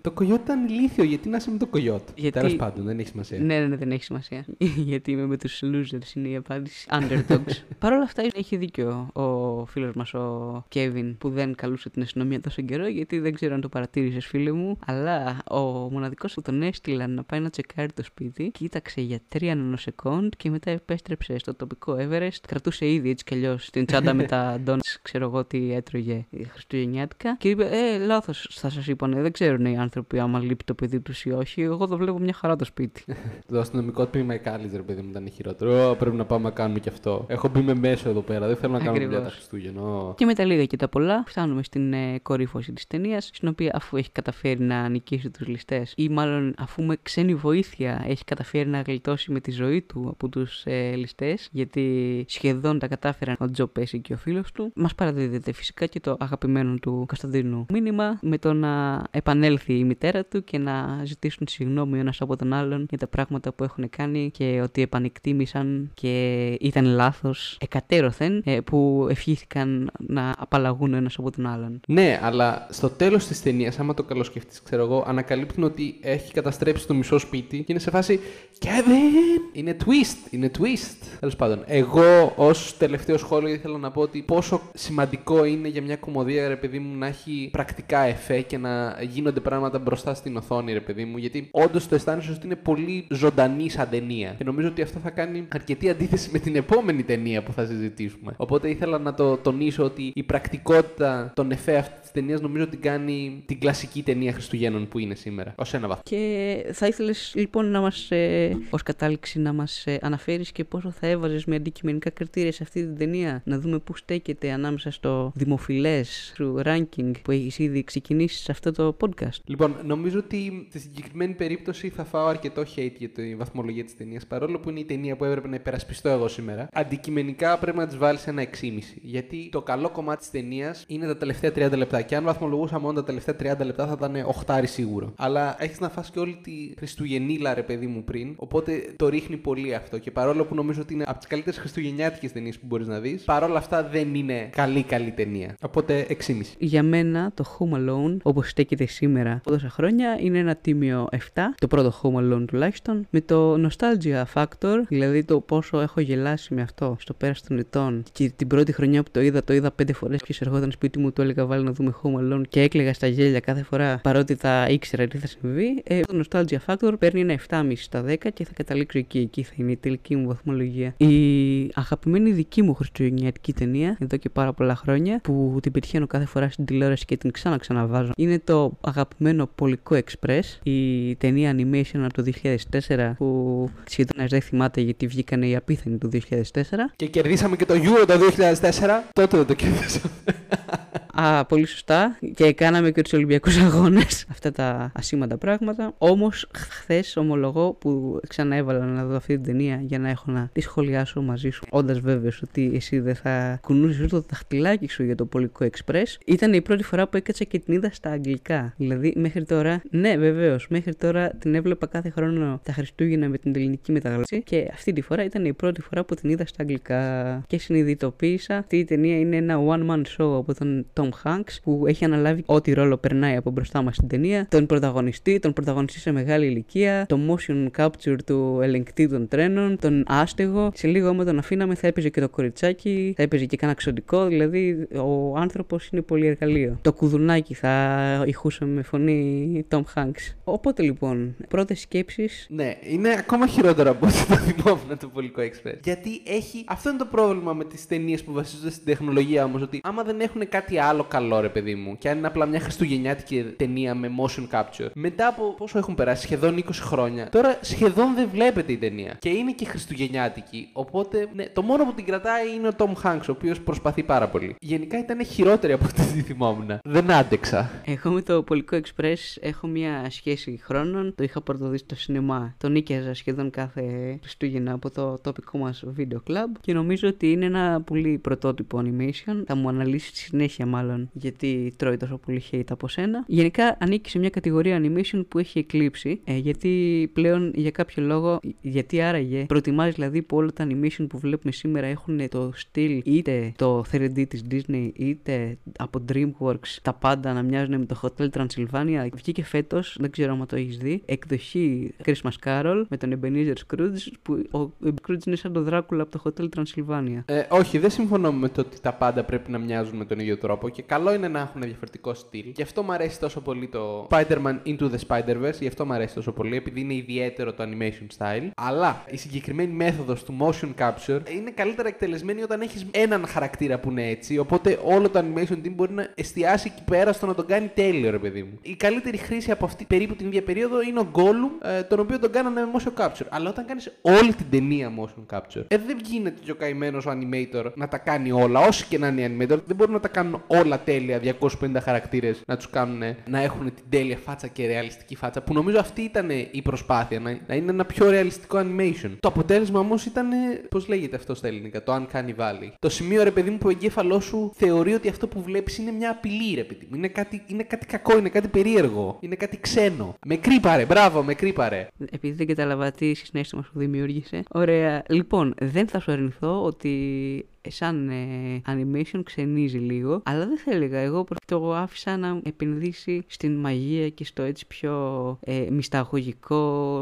Το Κογιότ ήταν ηλίθιο, γιατί να είσαι με το Κογιότ. Γιατί... Τέλος πάντων, δεν έχει σημασία. Ναι, ναι, ναι, δεν έχει σημασία. Γιατί είμαι με τους losers, είναι η απάντηση. Underdogs. Παρ' όλα αυτά, έχει δίκιο ο φίλος μας ο Κέβιν που δεν καλούσε την αστυνομία τόσο καιρό, γιατί δεν ξέρω αν το παρατήρησες, φίλε μου. Αλλά ο μοναδικός που τον έστειλαν να πάει να τσεκάρει το σπίτι, κοίταξε για τρία νανοσεκόντ και μετά επέστρεψε στο τοπικό Everest. Κρατούσε ήδη έτσι κι αλλιώς την τσάντα με τα ντόνατς, ξέρω εγώ τι έτρωγε χριστουγεννιάτικα. Και είπε, Ε, λάθος, θα σας είπανε, δεν ξέρουν οι άνθρωποι άμα λείπει το παιδί του ή όχι. Εγώ το βλέπω μια χαρά το σπίτι. Το αστυνομικό τμήμα εκάλυζε, ρε παιδί μου, ήταν χειρότερο. Πρέπει να πάμε να κάνουμε κι αυτό. Έχω μπει με μέσο εδώ πέρα. Δεν θέλω να κάνω δουλειά τα Χριστούγεννα. Και με τα λίγα και τα πολλά, φτάνουμε στην ε, κορύφωση τη ταινία, στην οποία αφού έχει καταφέρει να νικήσει τους ληστές, ή μάλλον αφού με ξένη βοήθεια έχει καταφέρει να γλιτώσει με τη ζωή του από τους ε, ληστές, γιατί σχεδόν τα κατάφεραν ο Τζο Πέσι και ο φίλος του, μας παραδίδεται φυσικά και το αγαπημένο του Κωνσταντίνου μήνυμα με το να επανέλθει η μητέρα του και να ζητήσουν συγγνώμη ο ένας από τον άλλον για τα πράγματα που έχουν κάνει και ότι επανεκτίμησαν και ήταν λάθος εκατέρωθεν, ε, που ευχήθηκαν να απαλλαγούν ο ένας από τον άλλον. Ναι, αλλά στο τέλος της ταινίας, άμα το καλοσκεφτείς, ξέρω εγώ, ανακαλύπτουν ότι έχει καταστρέψει το μισό σπίτι και είναι σε φάση Kevin! Είναι twist! Είναι twist! Τέλος πάντων, εγώ ως τελευταίο σχόλιο ήθελα να πω ότι πόσο σημαντικό είναι για μια κομμωδία, ρε παιδί μου, να έχει πρακτικά εφέ και να γίνονται πράγματα μπροστά στην οθόνη, ρε παιδί μου, γιατί όντως το αισθάνεσαι ότι είναι πολύ ζωντανή σαν ταινία. Και νομίζω ότι αυτό θα κάνει αρκετή αντίθεση με την επόμενη ταινία που θα συζητήσουμε. Οπότε ήθελα να το τονίσω ότι η πρακτικότητα των εφέ αυτή τη ταινία νομίζω την κάνει την κλασική ταινία Χριστουγέννων που είναι σήμερα. Ως ένα βαθμό. Και θα ήθελες λοιπόν να μας, ε, ως κατάληξη, να μας ε, αναφέρεις και πόσο θα έβαζες με αντικειμενικά κριτήρια σε αυτή την ταινία, να δούμε πού στέκεται ανάμεσα στο δημοφιλές του ranking που έχεις ήδη ξεκινήσει σε αυτό το podcast. Λοιπόν, νομίζω ότι στη συγκεκριμένη περίπτωση θα φάω αρκετό hate για τη βαθμολογία της ταινίας, παρόλο που είναι η ταινία που έπρεπε να υπερασπιστώ εγώ σήμερα. Αντικειμενικά πρέπει να της βάλεις ένα έξι κόμμα πέντε. Γιατί το καλό κομμάτι της ταινίας είναι τα τελευταία τριάντα λεπτά. Και αν βαθμολογούσα μόνο τα τελευταία τριάντα λεπτά, θα ήταν οχτάρι σίγουρο. Αλλά έχεις να φας και όλη τη Χριστουγεννίλα, ρε παιδί μου, πριν. Οπότε το ρίχνει πολύ αυτό. Και παρόλο που νομίζω ότι είναι από τις καλύτερες χριστουγεννιάτικες ταινίες που μπορείς να δεις, παρόλα αυτά δεν είναι καλή καλή ταινία. Οπότε έξι κόμμα πέντε. Για μένα το Home Alone, όπως στέκεται σήμερα, από τόσα χρόνια, είναι ένα τίμιο εφτά, το πρώτο Home Alone τουλάχιστον, με το nostalgia factor, δηλαδή το πόσο έχω γελάσει με αυτό στο πέρας των ετών, και την πρώτη χρονιά που το είδα, το είδα πέντε φορές. Και ερχόταν σπίτι μου, το έλεγα βάλει να δούμε Home Alone και έκλαιγα στα γέλια κάθε φορά, παρότι θα ήξερα τι θα συμβεί. Ε, το nostalgia factor παίρνει ένα εφτά κόμμα πέντε στα δέκα και θα καταλήξω εκεί. Εκεί θα είναι η τελική μου βαθμολογία. Η αγαπημένη δική μου χριστουγεννιάτικη ταινία εδώ και πάρα πολλά χρόνια, που την πετυχαίνω κάθε φορά στην τηλεόραση και την ξαναξαναβάζω, είναι το αγαπημένο. Πολικό Express, η ταινία animation από το δύο χιλιάδες τέσσερα, που σχεδόν δεν θυμάται γιατί βγήκανε οι απίθανοι το δύο χιλιάδες τέσσερα. Και κερδίσαμε και το Euro το δύο χιλιάδες τέσσερα, τότε δεν το κερδίσαμε. Α, πολύ σωστά. Και κάναμε και τους Ολυμπιακούς Αγώνες. Αυτά τα ασήμαντα πράγματα. Όμως, χθες ομολογώ που ξαναέβαλα να δω αυτή την ταινία για να έχω να τη σχολιάσω μαζί σου, όντας βέβαιος ότι εσύ δεν θα κουνούσες ούτε το δαχτυλάκι σου για το Πολικό Express. Ήταν η πρώτη φορά που έκατσα και την είδα στα αγγλικά. Δηλαδή, μέχρι τώρα, ναι, βεβαίως, μέχρι τώρα την έβλεπα κάθε χρόνο τα Χριστούγεννα με την ελληνική μεταγλώσσα. Και αυτή τη φορά ήταν η πρώτη φορά που την είδα στα αγγλικά. Και συνειδητοποίησα ότι η ταινία είναι ένα one-man show από τον Tom Hanks, που έχει αναλάβει ό,τι ρόλο περνάει από μπροστά μας στην ταινία. Τον πρωταγωνιστή, τον πρωταγωνιστή σε μεγάλη ηλικία, το motion capture του ελεγκτή των τρένων, τον άστεγο. Σε λίγο όμως τον αφήναμε, θα έπαιζε και το κοριτσάκι, θα έπαιζε και κανένα ξοντικό. Δηλαδή ο άνθρωπος είναι πολύ εργαλείο. Το κουδουνάκι θα ηχούσαμε με φωνή Tom Hanks. Οπότε λοιπόν, πρώτες σκέψεις. Ναι, είναι ακόμα χειρότερο από ό,τι το θυμόμουν το Πολικό Express. Γιατί έχει. Αυτό είναι το πρόβλημα με τις ταινίες που βασίζονται στην τεχνολογία όμως, ότι άμα δεν έχουν κάτι άλλο καλό, ρε παιδί μου, και είναι απλά μια χριστουγεννιάτικη ταινία με motion capture. Μετά από πόσο έχουν περάσει, σχεδόν είκοσι χρόνια. Τώρα σχεδόν δεν βλέπετε η ταινία. Και είναι και χριστουγεννιάτικη. Οπότε ναι, το μόνο που την κρατάει είναι ο Tom Hanks, ο οποίος προσπαθεί πάρα πολύ. Γενικά ήταν χειρότερη από ό,τι τη θυμόμουν. Δεν άντεξα. Εγώ με το Πολικό Express έχω μια σχέση χρόνων. Το είχα πρωτοδεί στο σινεμά. Το νίκιαζα σχεδόν κάθε Χριστούγεννα από το τοπικό μας βίντεο κλαμπ. Και νομίζω ότι είναι ένα πολύ πρωτότυπο animation. Θα μου αναλύσει τη συνέχεια μάλλον γιατί τρώει τόσο πολύ hate από σένα. Γενικά ανήκει σε μια κατηγορία animation που έχει εκλείψει. Ε, γιατί πλέον για κάποιο λόγο, γιατί άραγε, προτιμάς δηλαδή που όλα τα animation που βλέπουμε σήμερα έχουν το στυλ είτε το θρι ντι της Disney είτε από Dreamworks, τα πάντα να μοιάζουν με το Hotel Transylvania. Βγήκε φέτος, δεν ξέρω αν το έχεις δει, εκδοχή Christmas Carol με τον Ebenezer Scrooge, που ο Scrooge είναι σαν τον Δράκουλα από το Hotel Transylvania. Ε, όχι, δεν συμφωνώ με το ότι τα πάντα πρέπει να μοιάζουν με τον ίδιο τρόπο και καλό είναι να έχουν διαφορετικό στυλ. Γι' αυτό μου αρέσει τόσο πολύ το Spider-Man Into the Spider-Verse, γι' αυτό μου αρέσει τόσο πολύ, επειδή είναι ιδιαίτερο το animation style. Αλλά η συγκεκριμένη μέθοδος του motion capture είναι καλύτερα εκτελεσμένη όταν έχεις έναν χαρακτήρα που είναι έτσι. Οπότε όλο το animation team μπορεί να εστιάσει εκεί πέρα στο να τον κάνει τέλειο, ρε παιδί μου. Η καλύτερη χρήση από αυτή περίπου την ίδια περίοδο είναι ο Gollum, ε, τον οποίο τον κάνανε με motion capture. Αλλά όταν κάνεις όλη την ταινία motion capture, ε, δεν γίνεται και ο καημένος ο animator να τα κάνει όλα. Όσοι και να είναι animator, δεν μπορούν να τα κάνουν όλα τέλεια. διακόσιους πενήντα χαρακτήρες να τους κάνουν να έχουν την τέλεια φάτσα και ρεαλιστική φάτσα. Που νομίζω αυτή ήταν η προσπάθεια, να, να είναι ένα πιο ρεαλιστικό animation. Το αποτέλεσμα όμως ήταν, πώς λέγεται αυτό στα ελληνικά, το uncanny valley. Το σημείο, ρε παιδί μου, που ο εγκέφαλός σου θεωρεί ότι αυτό που βλέπεις είναι μια απειλή, ρε παιδί μου. Είναι κάτι, είναι κάτι κακό, είναι κάτι περίεργο, είναι κάτι ξένο. Με κρύπαρε, μπράβο, με κρύπαρε. Επειδή δεν κατάλαβα τι συνέστημα σου δημιούργησε. Ωραία, λοιπόν, δεν θα σου αρνηθώ ότι σαν ε, animation ξενίζει λίγο, αλλά δεν θα έλεγα εγώ προ... το άφησα να επενδύσει στην μαγεία και στο έτσι πιο ε, μυσταγωγικό,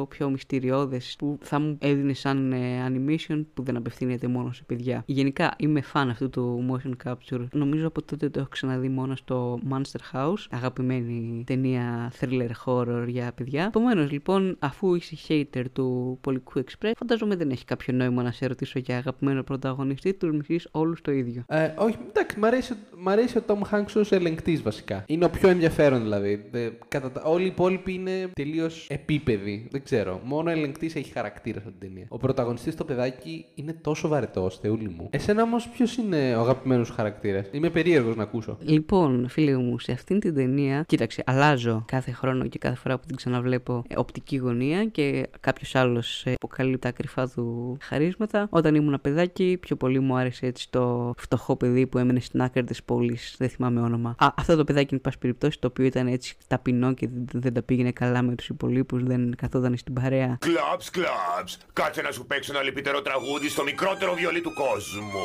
πιο μυστηριώδες που θα μου έδινε σαν ε, animation που δεν απευθύνεται μόνο σε παιδιά. Γενικά είμαι φαν αυτού του motion capture. Νομίζω από τότε το έχω ξαναδεί μόνο στο Monster House, αγαπημένη ταινία thriller horror για παιδιά. Επομένως λοιπόν, αφού είσαι hater του Πολικού Express, φαντάζομαι δεν έχει κάποιο νόημα να σε ρωτήσω για αγαπημένο πρωταγωνιστή του. Όλους το ίδιο. Ε, όχι, εντάξει, μ' αρέσει, μ' αρέσει ο Tom Hanks ως ελεγκτής βασικά. Είναι ο πιο ενδιαφέρον δηλαδή. Ε, κατά τα, όλοι οι υπόλοιποι είναι τελείως επίπεδοι. Δεν ξέρω. Μόνο ο ελεγκτής έχει χαρακτήρα στην ταινία. Ο πρωταγωνιστής το παιδάκι είναι τόσο βαρετός, θεούλη μου. Εσένα όμως ποιος είναι ο αγαπημένος χαρακτήρας? Είμαι περίεργος να ακούσω. Λοιπόν, φίλε μου, σε αυτήν την ταινία, κοίταξε, αλλάζω κάθε χρόνο και κάθε φορά που την ξαναβλέπω ε, οπτική γωνία και κάποιος άλλος ε, αποκαλεί τα κρυφά του χαρίσματα. Όταν ήμουν παιδάκι, πιο πολύ μου άρεσε. Έτσι, το φτωχό παιδί που έμενε στην άκρη της πόλης, δεν θυμάμαι όνομα. Α, αυτό το παιδάκι, εν πάση περιπτώσει, το οποίο ήταν έτσι ταπεινό και δεν τα πήγαινε καλά με τους υπολείπους, δεν καθόταν στην παρέα. Κλαμπς, κλαμπς, κάτσε να σου παίξω ένα λυπητερό τραγούδι στο μικρότερο βιολί του κόσμου.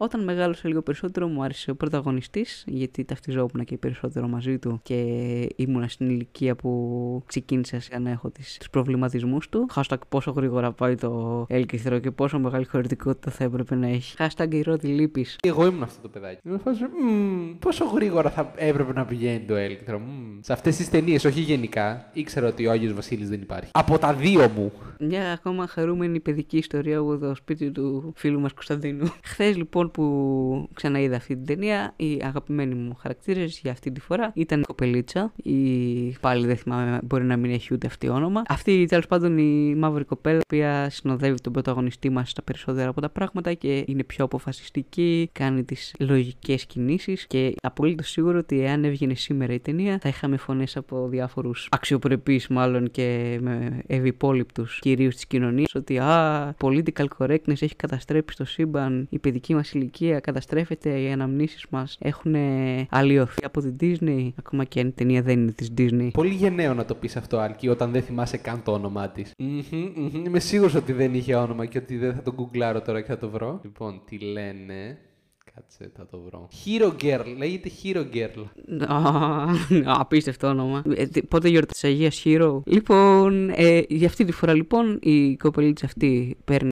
Όταν μεγάλωσε λίγο περισσότερο, μου άρεσε ο πρωταγωνιστής, γιατί ταυτιζόμουν και περισσότερο μαζί του και ήμουνα στην ηλικία που ξεκίνησα να έχω τους προβληματισμούς του. Hashtag πόσο γρήγορα πάει το έλκυθρο και πόσο μεγάλη χωρητικότητα θα έπρεπε να έχει. Hashtag η ρώτη λύπης. Εγώ ήμουν αυτό το παιδάκι. Μου φάνηκε πόσο γρήγορα θα έπρεπε να πηγαίνει το έλκυθρο. Μ, σε αυτές τις ταινίες, όχι γενικά, ήξερα ότι ο Άγιος Βασίλης δεν υπάρχει. Από τα δύο μου. Μια ακόμα χαρούμενη παιδική ιστορία από το σπίτι του φίλου μας Κωνσταντίνου. Χθες λοιπόν, που ξαναείδα αυτή την ταινία, οι αγαπημένοι μου χαρακτήρες για αυτή τη φορά ήταν η κοπελίτσα, η... πάλι δεν θυμάμαι, μπορεί να μην έχει ούτε αυτή όνομα. Αυτή τέλος πάντων η μαύρη κοπέλα, η οποία συνοδεύει τον πρωταγωνιστή μας στα περισσότερα από τα πράγματα και είναι πιο αποφασιστική, κάνει τις λογικές κινήσεις και απολύτως σίγουρο ότι εάν έβγαινε σήμερα η ταινία θα είχαμε φωνές από διάφορους αξιοπρεπείς μάλλον και ευυπόλοιπτους κυρίους της κοινωνίας ότι α, political correctness έχει καταστρέψει το σύμπαν, η παιδική μας ηλικία καταστρέφεται, οι αναμνήσεις μας έχουν αλλοιωθεί από την Disney, ακόμα και αν η ταινία δεν είναι της Disney. Πολύ γενναίο να το πεις αυτό, Άλκη, όταν δεν θυμάσαι καν το όνομά της. Mm-hmm, mm-hmm. Είμαι σίγουρος ότι δεν είχε όνομα και ότι δεν θα το γκουγκλάρω τώρα και θα το βρω. Λοιπόν, τι λένε... Κάτσε, θα το βρω. Hero Girl, λέγεται Hero Girl. Απίστευτο όνομα. Πότε γιορτή της Αγίας Hero. Λοιπόν, για αυτή τη φορά λοιπόν η κοπελίτσα αυτή παίρνει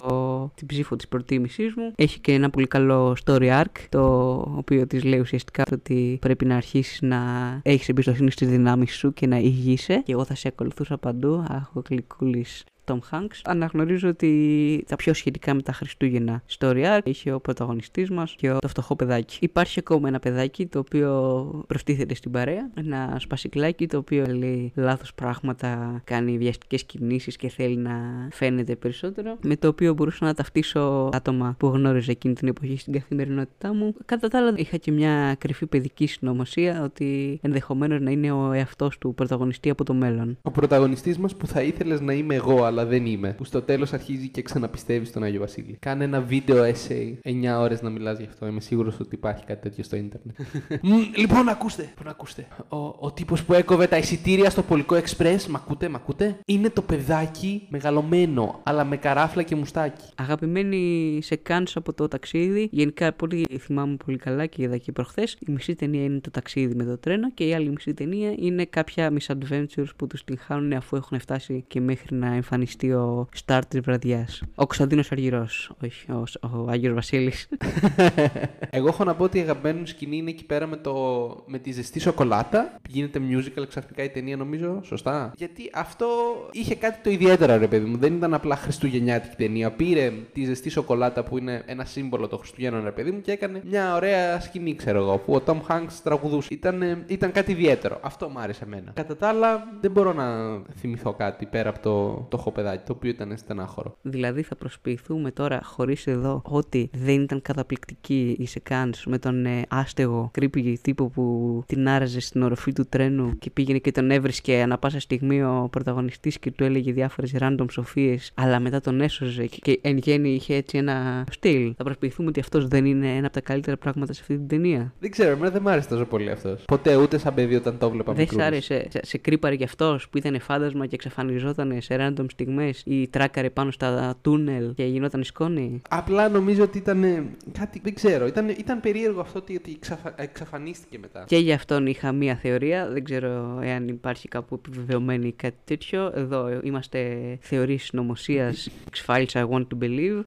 την ψήφο της προτίμησής μου. Έχει και ένα πολύ καλό story arc, το οποίο της λέει ουσιαστικά ότι πρέπει να αρχίσεις να έχεις εμπιστοσύνη στις δυνάμεις σου και να υγείσαι. Και εγώ θα σε ακολουθούσα παντού. Αχ, ο Γλυκούλης. Tom Hanks. Αναγνωρίζω ότι τα πιο σχετικά με τα Χριστούγεννα ιστορία είχε ο πρωταγωνιστής μας και το φτωχό παιδάκι. Υπάρχει ακόμα ένα παιδάκι το οποίο προστίθεται στην παρέα. Ένα σπασικλάκι το οποίο λέει λάθος πράγματα, κάνει βιαστικές κινήσεις και θέλει να φαίνεται περισσότερο. Με το οποίο μπορούσα να ταυτίσω άτομα που γνώριζα εκείνη την εποχή στην καθημερινότητά μου. Κατά τα άλλα, είχα και μια κρυφή παιδική συνωμοσία ότι ενδεχομένως να είναι ο εαυτός του πρωταγωνιστή από το μέλλον. Ο πρωταγωνιστής μας που θα ήθελες να είμαι εγώ, αλλά δεν είμαι. Που στο τέλος αρχίζει και ξαναπιστεύει στον Άγιο Βασίλη. Κάνε ένα βίντεο essay. εννιά ώρες να μιλάς γι' αυτό. Είμαι σίγουρος ότι υπάρχει κάτι τέτοιο στο ίντερνετ. Λοιπόν, ακούστε. ακούστε. Ο, ο τύπος που έκοβε τα εισιτήρια στο Πολικό Express, μ' ακούτε, μ' ακούτε, είναι το παιδάκι μεγαλωμένο, αλλά με καράφλα και μουστάκι. Αγαπημένη σε κάνεις από το ταξίδι. Γενικά, πολύ θυμάμαι πολύ καλά και είδα εκεί προχθές. Η μισή ταινία είναι το ταξίδι με το τρένο και η άλλη μισή ταινία είναι κάποια misadventures που τους την χάνουν αφού έχουν φτάσει και μέχρι να εμφανιστεί ο star της βραδιάς. Ο Κωνσταντίνος Αργυρός, όχι, ο, ο Άγιος Βασίλης. Εγώ έχω να πω ότι η αγαπημένη μου σκηνή είναι εκεί πέρα με, το, με τη ζεστή σοκολάτα. Γίνεται musical ξαφνικά η ταινία, νομίζω, σωστά. Γιατί αυτό είχε κάτι το ιδιαίτερο, ρε παιδί μου. Δεν ήταν απλά χριστουγεννιάτικη ταινία. Πήρε τη ζεστή σοκολάτα που είναι ένα σύμβολο των Χριστουγέννων, ρε παιδί μου, και έκανε μια ωραία σκηνή, ξέρω εγώ, που ο Tom Hanks τραγουδούσε. Ήταν, ήταν κάτι ιδιαίτερο. Αυτό μου άρεσε εμένα. Κατά τα άλλα, δεν μπορώ να θυμηθώ κάτι πέρα από το φτωχό παιδάκι, το οποίο ήταν στενάχωρο. Δηλαδή, θα προσποιηθούμε τώρα χωρίς εδώ ότι δεν ήταν καταπληκτική η σεκάνς με τον ε, άστεγο κρύπη τύπο που την άραζε στην οροφή του τρένου και πήγαινε και τον έβρισκε ανά πάσα στιγμή ο πρωταγωνιστής και του έλεγε διάφορες random σοφίες, αλλά μετά τον έσωζε και, και εν γέννη είχε έτσι ένα στυλ. Θα προσποιηθούμε ότι αυτός δεν είναι ένα από τα καλύτερα πράγματα σε αυτή την ταινία. Δεν ξέρω, εμένα δεν μ' άρεσε τόσο πολύ αυτός. Ποτέ, ούτε σαν παιδί όταν το βλέπαμε. Δεν σ' άρεσε, σε, σε κρύπαρε κι αυτός που ήταν φάντασμα και εξαφανιζόταν σε random στιγμές ή τράκαρε πάνω στα τούνελ και γινόταν σκόνη. Απλά νομίζω ότι ήταν κάτι, δεν ξέρω, ήταν, ήταν περίεργο αυτό ότι εξαφα... εξαφανίστηκε μετά. Και γι' αυτόν είχα μία θεωρία, δεν ξέρω εάν υπάρχει κάπου επιβεβαιωμένη κάτι τέτοιο. Εδώ είμαστε θεωρείς συνωμοσίας, X-Files I Want to Believe.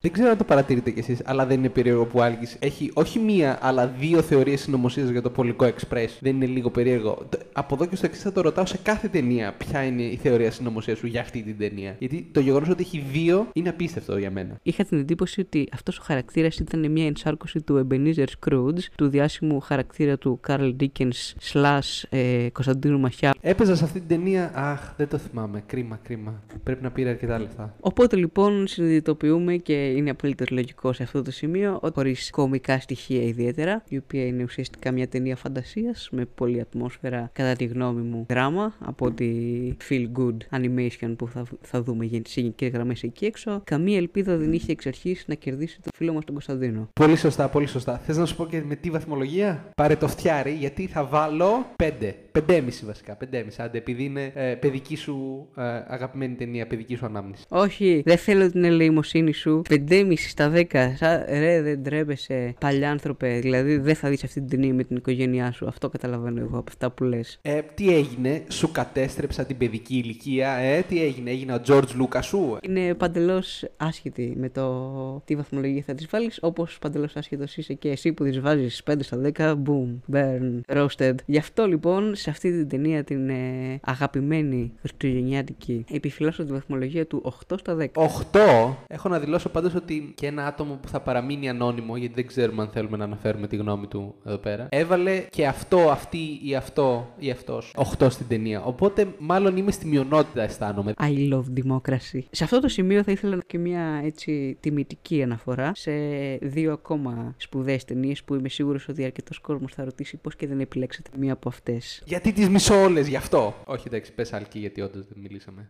Δεν ξέρω αν το παρατηρείτε κι εσείς, αλλά δεν είναι περίεργο που ο Άλκης έχει όχι μία, αλλά δύο θεωρίες συνωμοσίας για το Πολικό Express. Δεν είναι λίγο περίεργο? Από εδώ και στο εξής θα το ρωτάω σε κάθε ταινία, ποια είναι η θεωρία συνωμοσίας σου για αυτή την ταινία. Γιατί το γεγονός ότι έχει δύο είναι απίστευτο για μένα. Είχα την εντύπωση ότι αυτός ο χαρακτήρας ήταν μια ενσάρκωση του Ebenezer Scrooge, του διάσημου χαρακτήρα του Carl Dickens slash ε, Κωνσταντίνου Μαχιά. Έπαιζα σε αυτή την ταινία, αχ, δεν το θυμάμαι. Κρίμα, κρίμα. Πρέπει να πήρε αρκετά λεφτά. Οπότε λοιπόν συνειδητοποιούμε και. Είναι απολύτως λογικό σε αυτό το σημείο, χωρίς κωμικά στοιχεία ιδιαίτερα, η οποία είναι ουσιαστικά μια ταινία φαντασίας με πολλή ατμόσφαιρα, κατά τη γνώμη μου, δράμα από τη feel good animation που θα, θα δούμε για τις γενικές γραμμές εκεί έξω. Καμία ελπίδα δεν είχε εξ αρχής να κερδίσει το φίλο μας τον Κωνσταντίνο. Πολύ σωστά, πολύ σωστά. Θες να σου πω και με τι βαθμολογία? Πάρε το φτιάρι, γιατί θα βάλω πέντε. πέντε κόμμα πέντε βασικά. πέντε κόμμα πέντε. Άντε, επειδή είναι ε, παιδική σου ε, αγαπημένη ταινία, παιδική σου ανάμνηση. Όχι, δεν θέλω την ελεημοσύνη σου. πέντε κόμμα πέντε στα δέκα. Σαν, ρε, δεν τρέπεσαι, παλιάνθρωπε. Δηλαδή, δεν θα δεις αυτή την ταινία με την οικογένειά σου. Αυτό καταλαβαίνω εγώ από αυτά που λες. Ε, τι έγινε, σου κατέστρεψα την παιδική ηλικία, ε, τι έγινε, έγινε ο George Lucas σου. Είναι παντελώς άσχετη με το τι βαθμολογία θα τη βάλει. Όπως παντελώς άσχετος είσαι και εσύ που τη βάζεις πέντε στα δέκα. Boom, burn, roasted. Γι' αυτό λοιπόν. Σε αυτή την ταινία, την ε, αγαπημένη χριστουγεννιάτικη, επιφυλάσσω τη βαθμολογία του οκτώ στα δέκα. οκτώ! Έχω να δηλώσω πάντως ότι και ένα άτομο που θα παραμείνει ανώνυμο, γιατί δεν ξέρουμε αν θέλουμε να αναφέρουμε τη γνώμη του εδώ πέρα, έβαλε και αυτό, αυτή ή αυτό ή αυτός οκτώ στην ταινία. Οπότε, μάλλον είμαι στη μειονότητα, αισθάνομαι. I love democracy. Σε αυτό το σημείο θα ήθελα και μια έτσι τιμητική αναφορά σε δύο ακόμα σπουδαίες ταινίες που είμαι σίγουρος ότι αρκετός κόσμος θα ρωτήσει πώς και δεν επιλέξατε μία από αυτές. Γιατί τις μισώ όλες, γι' αυτό. Όχι, εντάξει, πες Αλκή, γιατί όντως δεν μιλήσαμε.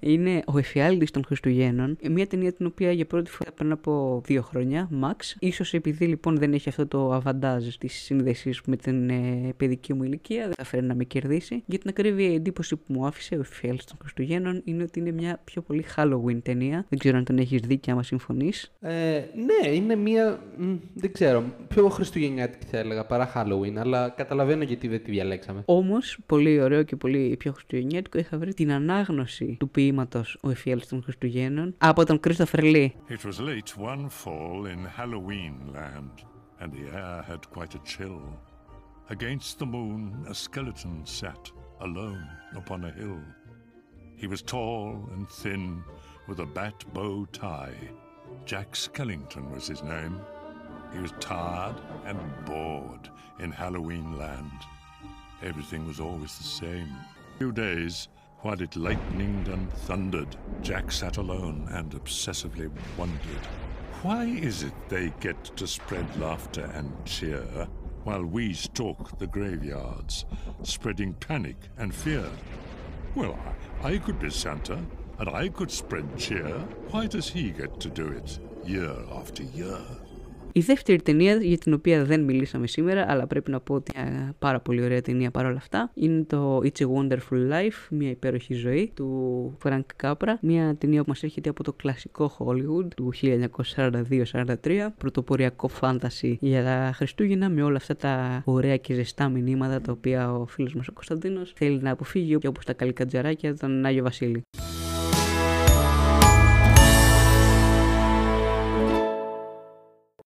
Είναι Ο Εφιάλτης των Χριστουγέννων, μια ταινία την οποία είδα για πρώτη φορά πριν από δύο χρόνια, max. Ίσως επειδή λοιπόν δεν έχει αυτό το αβαντάζ της σύνδεσης με την ε, παιδική μου ηλικία, δεν θα φέρει να με κερδίσει. Για την ακρίβεια, η εντύπωση που μου άφησε ο Φιέλς των Χριστουγέννων είναι ότι είναι μια πιο πολύ Halloween ταινία. Δεν ξέρω αν τον έχεις δει και άμα συμφωνείς. Ε, ναι, είναι μια. Μ, δεν ξέρω. Πιο χριστουγεννιάτικη θα έλεγα παρά Halloween, αλλά καταλαβαίνω γιατί δεν τη διαλέξαμε. Όμως, πολύ ωραίο και πολύ πιο χριστουγεννιάτικο, είχα βρει την ανάγνωση του ποίηματος Ο Εφιάλτης των Χριστουγέννων από τον Κρίστοφερ Λί. It was late one fall in Halloween land, and the air had quite a chill. Against the moon, a skeleton sat alone upon a hill. He was tall and thin, with a bat bow tie. Jack Skellington was his name. He was tired and bored in Halloween land. Everything was always the same. A few days, while it lightninged and thundered, Jack sat alone and obsessively wondered, why is it they get to spread laughter and cheer, while we stalk the graveyards, spreading panic and fear? Well, I, I could be Santa, and I could spread cheer. Why does he get to do it year after year? Η δεύτερη ταινία για την οποία δεν μιλήσαμε σήμερα, αλλά πρέπει να πω ότι είναι πάρα πολύ ωραία ταινία παρόλα αυτά, είναι το It's a Wonderful Life, μια υπέροχη ζωή, του Frank Capra. Μια ταινία που μας έρχεται από το κλασικό Hollywood του χίλια εννιακόσια σαράντα δύο σαράντα τρία, πρωτοποριακό φάνταση για τα Χριστούγεννα, με όλα αυτά τα ωραία και ζεστά μηνύματα τα οποία ο φίλος μας ο Κωνσταντίνος θέλει να αποφύγει, όπως τα καλικατζαράκια τον Άγιο Βασίλη.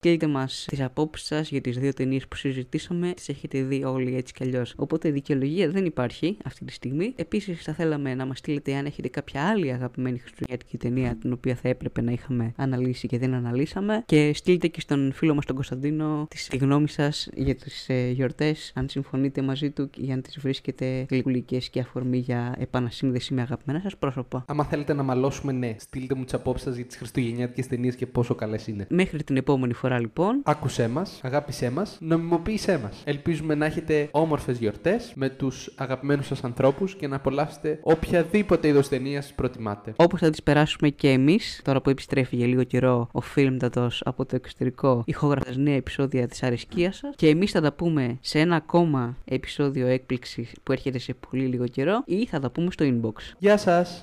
Στείλτε μας τις απόψεις σας για τις δύο ταινίες που συζητήσαμε. Τις έχετε δει όλοι έτσι κι αλλιώς. Οπότε δικαιολογία δεν υπάρχει αυτή τη στιγμή. Επίσης, θα θέλαμε να μας στείλετε αν έχετε κάποια άλλη αγαπημένη χριστουγεννιάτικη ταινία την οποία θα έπρεπε να είχαμε αναλύσει και δεν αναλύσαμε. Και στείλτε και στον φίλο μας τον Κωνσταντίνο τη γνώμη σας για τις ε, γιορτές, αν συμφωνείτε μαζί του ή αν τις βρίσκετε γλυκούλικες και αφορμή για επανασύνδεση με αγαπημένα σας πρόσωπα. Άμα θέλετε να μαλώσουμε, ναι, στείλτε μου τις απόψεις σας για τις χριστουγεννιάτικες ταινίες και πόσο καλές είναι. Μέχρι την επόμενη φορά. Λοιπόν, άκουσέ μας, αγάπησέ μας, νομιμοποίησέ μας. Ελπίζουμε να έχετε όμορφες γιορτές με τους αγαπημένους σας ανθρώπους και να απολαύσετε οποιαδήποτε είδος ταινίας προτιμάτε. Όπως θα τις περάσουμε και εμείς, τώρα που επιστρέφει για λίγο καιρό ο Filmtatoi από το εξωτερικό, ηχόγραφοντας νέα επεισόδια της αρεσκίας σας. Και εμείς θα τα πούμε σε ένα ακόμα επεισόδιο έκπληξης που έρχεται σε πολύ λίγο καιρό ή θα τα πούμε στο inbox. Γεια σας!